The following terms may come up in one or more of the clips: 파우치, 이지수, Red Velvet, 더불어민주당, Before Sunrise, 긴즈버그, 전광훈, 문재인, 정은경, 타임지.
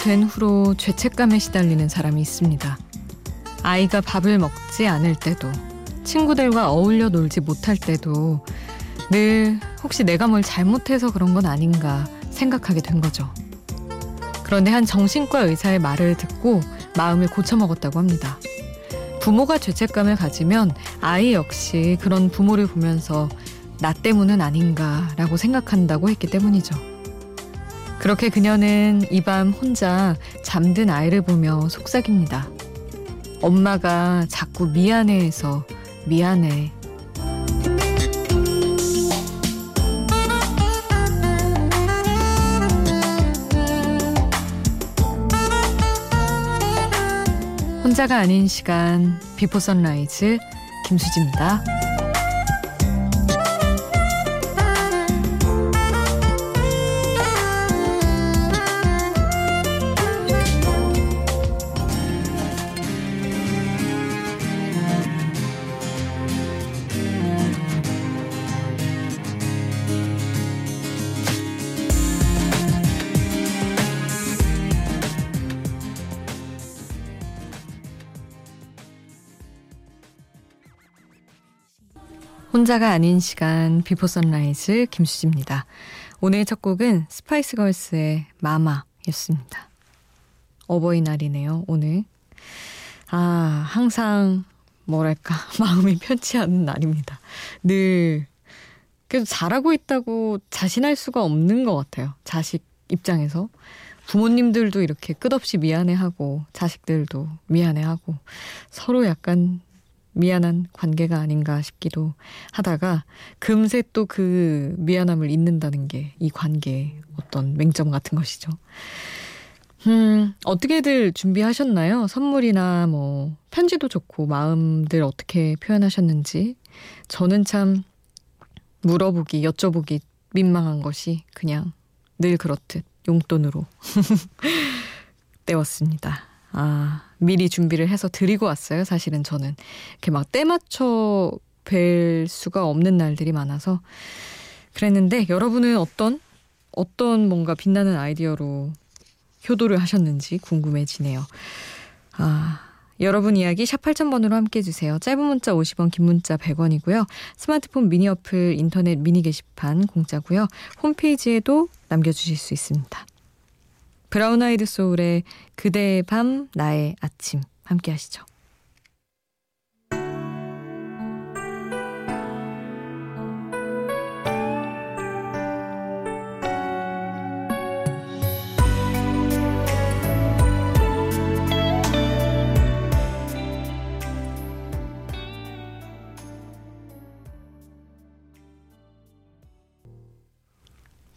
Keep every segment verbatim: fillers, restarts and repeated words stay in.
된 후로 죄책감에 시달리는 사람이 있습니다. 아이가 밥을 먹지 않을 때도, 친구들과 어울려 놀지 못할 때도 늘 혹시 내가 뭘 잘못해서 그런 건 아닌가 생각하게 된 거죠. 그런데 한 정신과 의사의 말을 듣고 마음을 고쳐먹었다고 합니다. 부모가 죄책감을 가지면 아이 역시 그런 부모를 보면서 나 때문은 아닌가라고 생각한다고 했기 때문이죠. 그렇게 그녀는 이 밤 혼자 잠든 아이를 보며 속삭입니다. 엄마가 자꾸 미안해해서 미안해. 혼자가 아닌 시간, 비포 선라이즈 김수지입니다. 혼자가 아닌 시간, 비포 선라이즈 김수지입니다. 오늘 첫 곡은 스파이스 걸스의 마마였습니다. 어버이날이네요, 오늘. 아, 항상 뭐랄까 마음이 편치 않은 날입니다. 늘 그래도 잘하고 있다고 자신할 수가 없는 것 같아요. 자식 입장에서. 부모님들도 이렇게 끝없이 미안해하고 자식들도 미안해하고 서로 약간 미안한 관계가 아닌가 싶기도 하다가 금세 또 그 미안함을 잊는다는 게 이 관계의 어떤 맹점 같은 것이죠. 음, 어떻게들 준비하셨나요? 선물이나 뭐 편지도 좋고 마음들 어떻게 표현하셨는지. 저는 참 물어보기, 여쭤보기 민망한 것이 그냥 늘 그렇듯 용돈으로 때웠습니다. 아, 미리 준비를 해서 드리고 왔어요. 사실은 저는 이렇게 막 때 맞춰 뵐 수가 없는 날들이 많아서 그랬는데, 여러분은 어떤 어떤 뭔가 빛나는 아이디어로 효도를 하셨는지 궁금해지네요. 아, 여러분 이야기 샵 팔천 번으로 함께해 주세요. 짧은 문자 오십 원, 긴 문자 백 원이고요. 스마트폰 미니 어플, 인터넷 미니 게시판 공짜고요. 홈페이지에도 남겨주실 수 있습니다. 브라운 아이드 소울의 그대의 밤 나의 아침 함께 하시죠.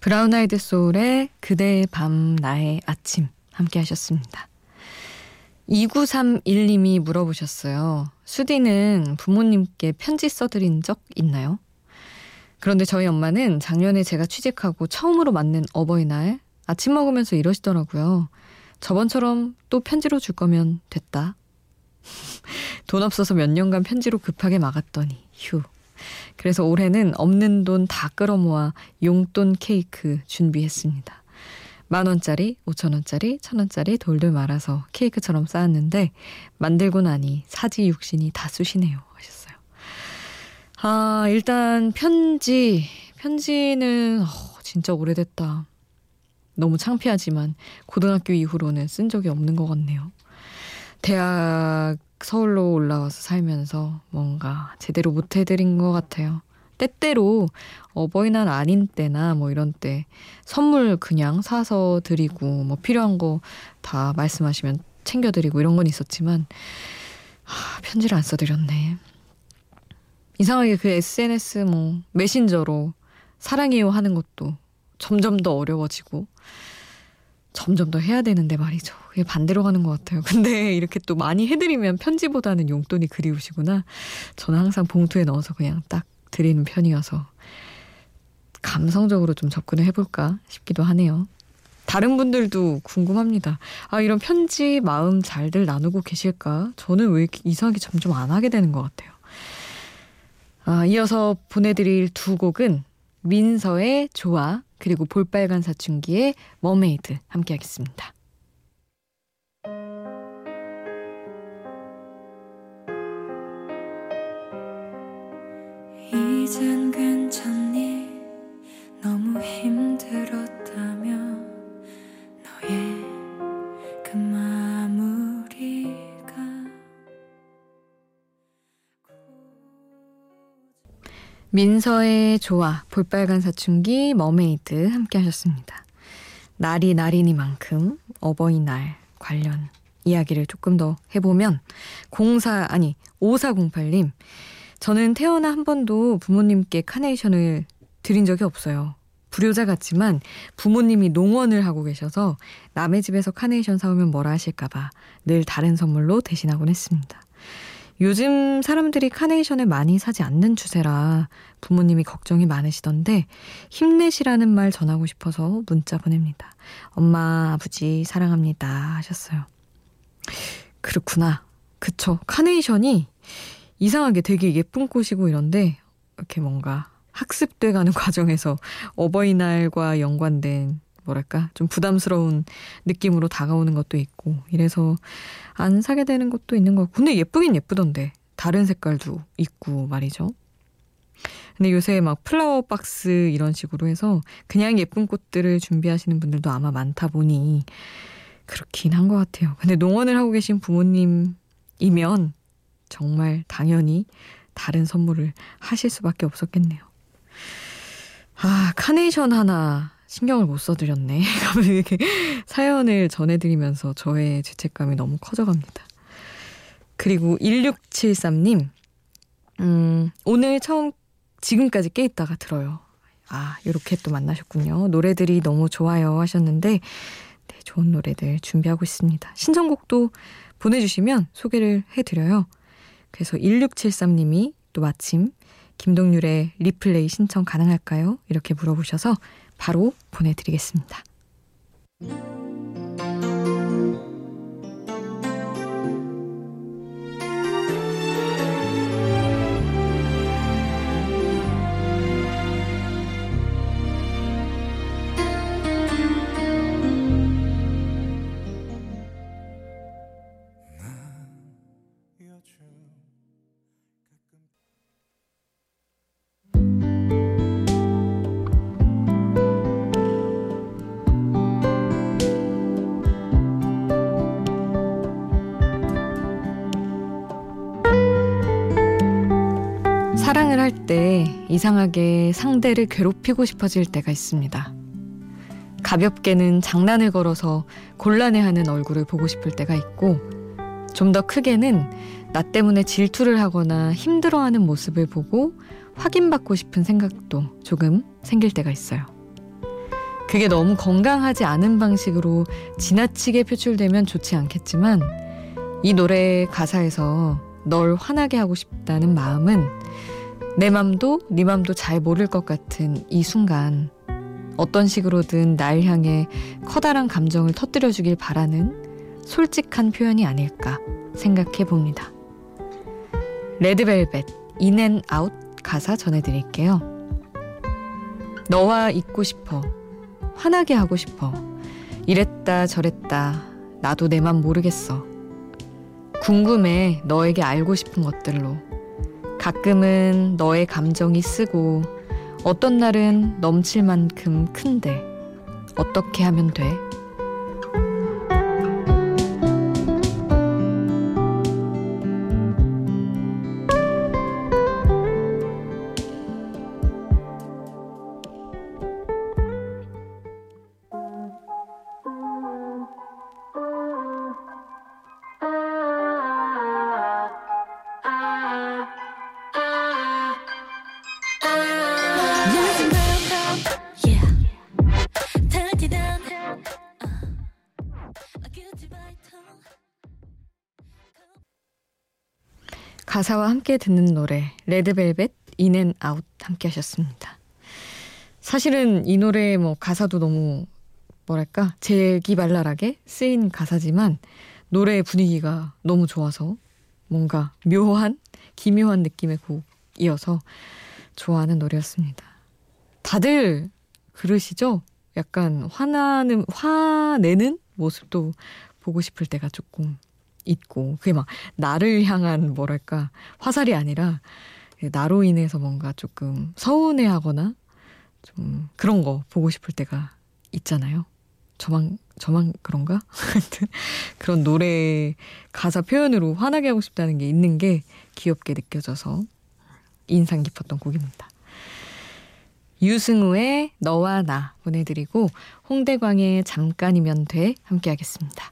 브라운 아이드 소울의 그대의 밤 나의 아침 함께 하셨습니다. 이구삼일 님이 물어보셨어요. 수디는 부모님께 편지 써드린 적 있나요? 그런데 저희 엄마는 작년에 제가 취직하고 처음으로 맞는 어버이날 아침 먹으면서 이러시더라고요. 저번처럼 또 편지로 줄 거면 됐다. 돈 없어서 몇 년간 편지로 급하게 막았더니 휴. 그래서 올해는 없는 돈 다 끌어모아 용돈 케이크 준비했습니다. 만 원짜리, 오천 원짜리, 천 원짜리 돌돌 말아서 케이크처럼 쌓았는데 만들고 나니 사지육신이 다 쑤시네요 하셨어요. 아, 일단 편지, 편지는 어, 진짜 오래됐다. 너무 창피하지만 고등학교 이후로는 쓴 적이 없는 것 같네요. 대학 서울로 올라와서 살면서 뭔가 제대로 못해드린 것 같아요. 때때로 어버이날 아닌 때나 뭐 이런 때 선물 그냥 사서 드리고 뭐 필요한 거 다 말씀하시면 챙겨드리고 이런 건 있었지만 하, 편지를 안 써드렸네. 이상하게 그 에스엔에스 뭐 메신저로 사랑해요 하는 것도 점점 더 어려워지고 점점 더 해야 되는데 말이죠. 그게 반대로 가는 것 같아요. 근데 이렇게 또 많이 해드리면 편지보다는 용돈이 그리우시구나. 저는 항상 봉투에 넣어서 그냥 딱 드리는 편이어서 감성적으로 좀 접근을 해볼까 싶기도 하네요. 다른 분들도 궁금합니다. 아, 이런 편지 마음 잘들 나누고 계실까? 저는 왜 이렇게 이상하게 점점 안 하게 되는 것 같아요. 아, 이어서 보내드릴 두 곡은 민서의 좋아, 그리고 볼빨간 사춘기의 머메이드 함께 하겠습니다. 민서의 조화, 볼빨간 사춘기, 머메이드 함께 하셨습니다. 날이 날이니만큼 어버이날 관련 이야기를 조금 더 해보면 공사 아니 오사공팔 님, 저는 태어나 한 번도 부모님께 카네이션을 드린 적이 없어요. 불효자 같지만 부모님이 농원을 하고 계셔서 남의 집에서 카네이션 사오면 뭐라 하실까봐 늘 다른 선물로 대신하곤 했습니다. 요즘 사람들이 카네이션을 많이 사지 않는 추세라 부모님이 걱정이 많으시던데 힘내시라는 말 전하고 싶어서 문자 보냅니다. 엄마, 아버지 사랑합니다 하셨어요. 그렇구나. 그쵸. 카네이션이 이상하게 되게 예쁜 꽃이고 이런데 이렇게 뭔가 학습돼가는 과정에서 어버이날과 연관된 뭐랄까 좀 부담스러운 느낌으로 다가오는 것도 있고 이래서 안 사게 되는 것도 있는 것 같고, 근데 예쁘긴 예쁘던데 다른 색깔도 있고 말이죠. 근데 요새 막 플라워 박스 이런 식으로 해서 그냥 예쁜 꽃들을 준비하시는 분들도 아마 많다 보니 그렇긴 한 것 같아요. 근데 농원을 하고 계신 부모님이면 정말 당연히 다른 선물을 하실 수밖에 없었겠네요. 아, 카네이션 하나 신경을 못 써드렸네. 이렇게 사연을 전해드리면서 저의 죄책감이 너무 커져갑니다. 그리고 일육칠삼 님, 음, 오늘 처음 지금까지 깨 있다가 들어요. 아, 이렇게 또 만나셨군요. 노래들이 너무 좋아요 하셨는데 네, 좋은 노래들 준비하고 있습니다. 신청곡도 보내주시면 소개를 해드려요. 그래서 일육칠삼 님이 또 마침 김동률의 리플레이 신청 가능할까요? 이렇게 물어보셔서 바로 보내드리겠습니다. 사랑을 할 때 이상하게 상대를 괴롭히고 싶어질 때가 있습니다. 가볍게는 장난을 걸어서 곤란해하는 얼굴을 보고 싶을 때가 있고 좀 더 크게는 나 때문에 질투를 하거나 힘들어하는 모습을 보고 확인받고 싶은 생각도 조금 생길 때가 있어요. 그게 너무 건강하지 않은 방식으로 지나치게 표출되면 좋지 않겠지만 이 노래 가사에서 널 화나게 하고 싶다는 마음은 내 맘도 네 맘도 잘 모를 것 같은 이 순간 어떤 식으로든 날 향해 커다란 감정을 터뜨려주길 바라는 솔직한 표현이 아닐까 생각해봅니다. 레드벨벳 In and Out 가사 전해드릴게요. 너와 있고 싶어, 화나게 하고 싶어, 이랬다 저랬다 나도 내 맘 모르겠어, 궁금해 너에게 알고 싶은 것들로, 가끔은 너의 감정이 쓰고 어떤 날은 넘칠 만큼 큰데 어떻게 하면 돼? 가사와 함께 듣는 노래 레드벨벳 In and Out 함께 하셨습니다. 사실은 이 노래의 뭐 가사도 너무 뭐랄까 재기발랄하게 쓰인 가사지만 노래의 분위기가 너무 좋아서 뭔가 묘한 기묘한 느낌의 곡이어서 좋아하는 노래였습니다. 다들 그러시죠? 약간 화나는 화내는 모습도 보고 싶을 때가 조금 있고 그게 막 나를 향한 뭐랄까 화살이 아니라 나로 인해서 뭔가 조금 서운해하거나 좀 그런 거 보고 싶을 때가 있잖아요. 저만 저만 그런가? 그런 노래 가사 표현으로 화나게 하고 싶다는 게 있는 게 귀엽게 느껴져서 인상 깊었던 곡입니다. 유승우의 너와 나 보내드리고 홍대광의 잠깐이면 돼 함께하겠습니다.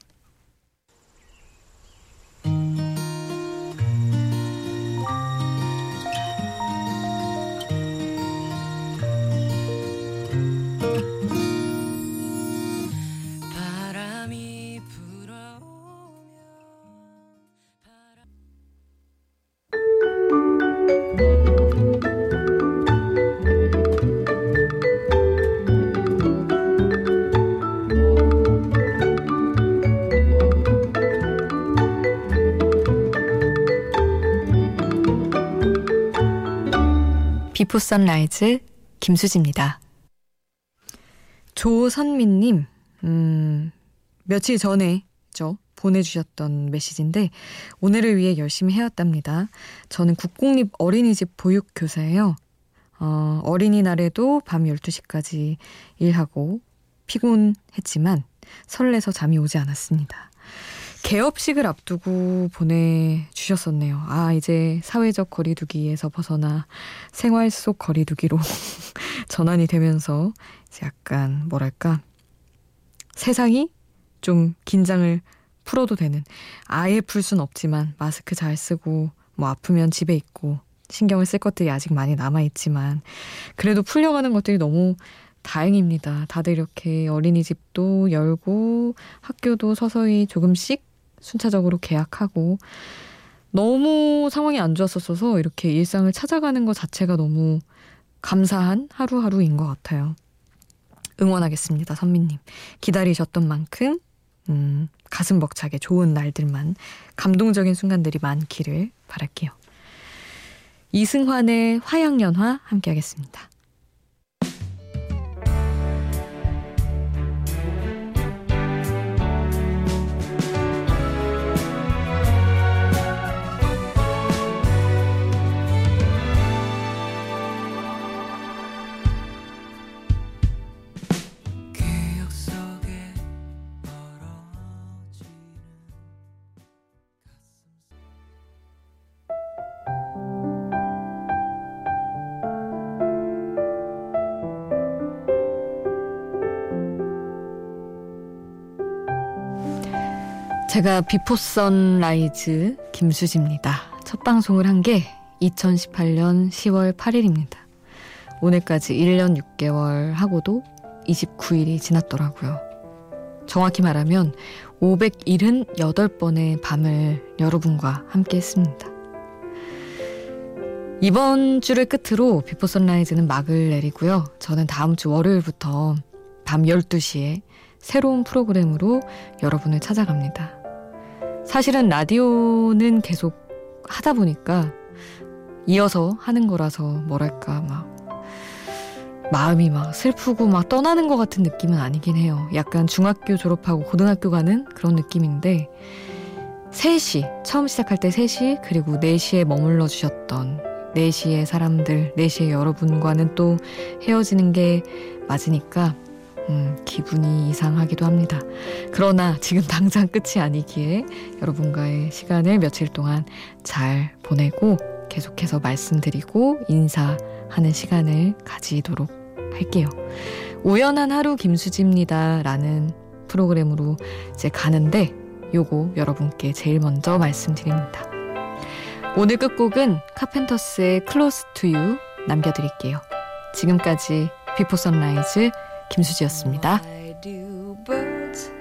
비포 선라이즈 김수지입니다. 조선민님, 음, 며칠 전에 저 보내주셨던 메시지인데 오늘을 위해 열심히 해왔답니다. 저는 국공립 어린이집 보육교사예요. 어, 어린이날에도 밤 열두 시까지 일하고 피곤했지만 설레서 잠이 오지 않았습니다. 개업식을 앞두고 보내주셨었네요. 아, 이제 사회적 거리두기에서 벗어나 생활 속 거리두기로 전환이 되면서 이제 약간 뭐랄까 세상이 좀 긴장을 풀어도 되는, 아예 풀 순 없지만 마스크 잘 쓰고 뭐 아프면 집에 있고 신경을 쓸 것들이 아직 많이 남아있지만 그래도 풀려가는 것들이 너무 다행입니다. 다들 이렇게 어린이집도 열고 학교도 서서히 조금씩 순차적으로 개학하고 너무 상황이 안 좋았었어서 이렇게 일상을 찾아가는 것 자체가 너무 감사한 하루하루인 것 같아요. 응원하겠습니다. 선미님. 기다리셨던 만큼 음, 가슴 벅차게 좋은 날들만, 감동적인 순간들이 많기를 바랄게요. 이승환의 화양연화 함께하겠습니다. 제가 비포 선라이즈 김수지입니다. 첫 방송을 한 게 이천십팔 년 시월 팔일입니다. 오늘까지 일 년 육 개월 하고도 이십구 일이 지났더라고요. 정확히 말하면 오백칠십팔 번의 밤을 여러분과 함께 했습니다. 이번 주를 끝으로 비포 선라이즈는 막을 내리고요. 저는 다음 주 월요일부터 밤 열두 시에 새로운 프로그램으로 여러분을 찾아갑니다. 사실은 라디오는 계속 하다 보니까 이어서 하는 거라서 뭐랄까 막 마음이 막 슬프고 막 떠나는 것 같은 느낌은 아니긴 해요. 약간 중학교 졸업하고 고등학교 가는 그런 느낌인데 세 시, 처음 시작할 때 세 시, 그리고 네 시에 머물러 주셨던 네 시의 사람들, 네 시의 여러분과는 또 헤어지는 게 맞으니까 음, 기분이 이상하기도 합니다. 그러나 지금 당장 끝이 아니기에 여러분과의 시간을 며칠 동안 잘 보내고 계속해서 말씀드리고 인사하는 시간을 가지도록 할게요. 우연한 하루 김수지입니다 라는 프로그램으로 이제 가는데 요거 여러분께 제일 먼저 말씀드립니다. 오늘 끝곡은 카펜터스의 Close to You 남겨드릴게요. 지금까지 비포 선라이즈 김수지였습니다. Why do birds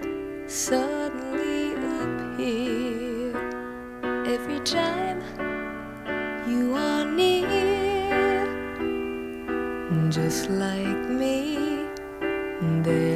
suddenly appear every time you are near? Just like me, they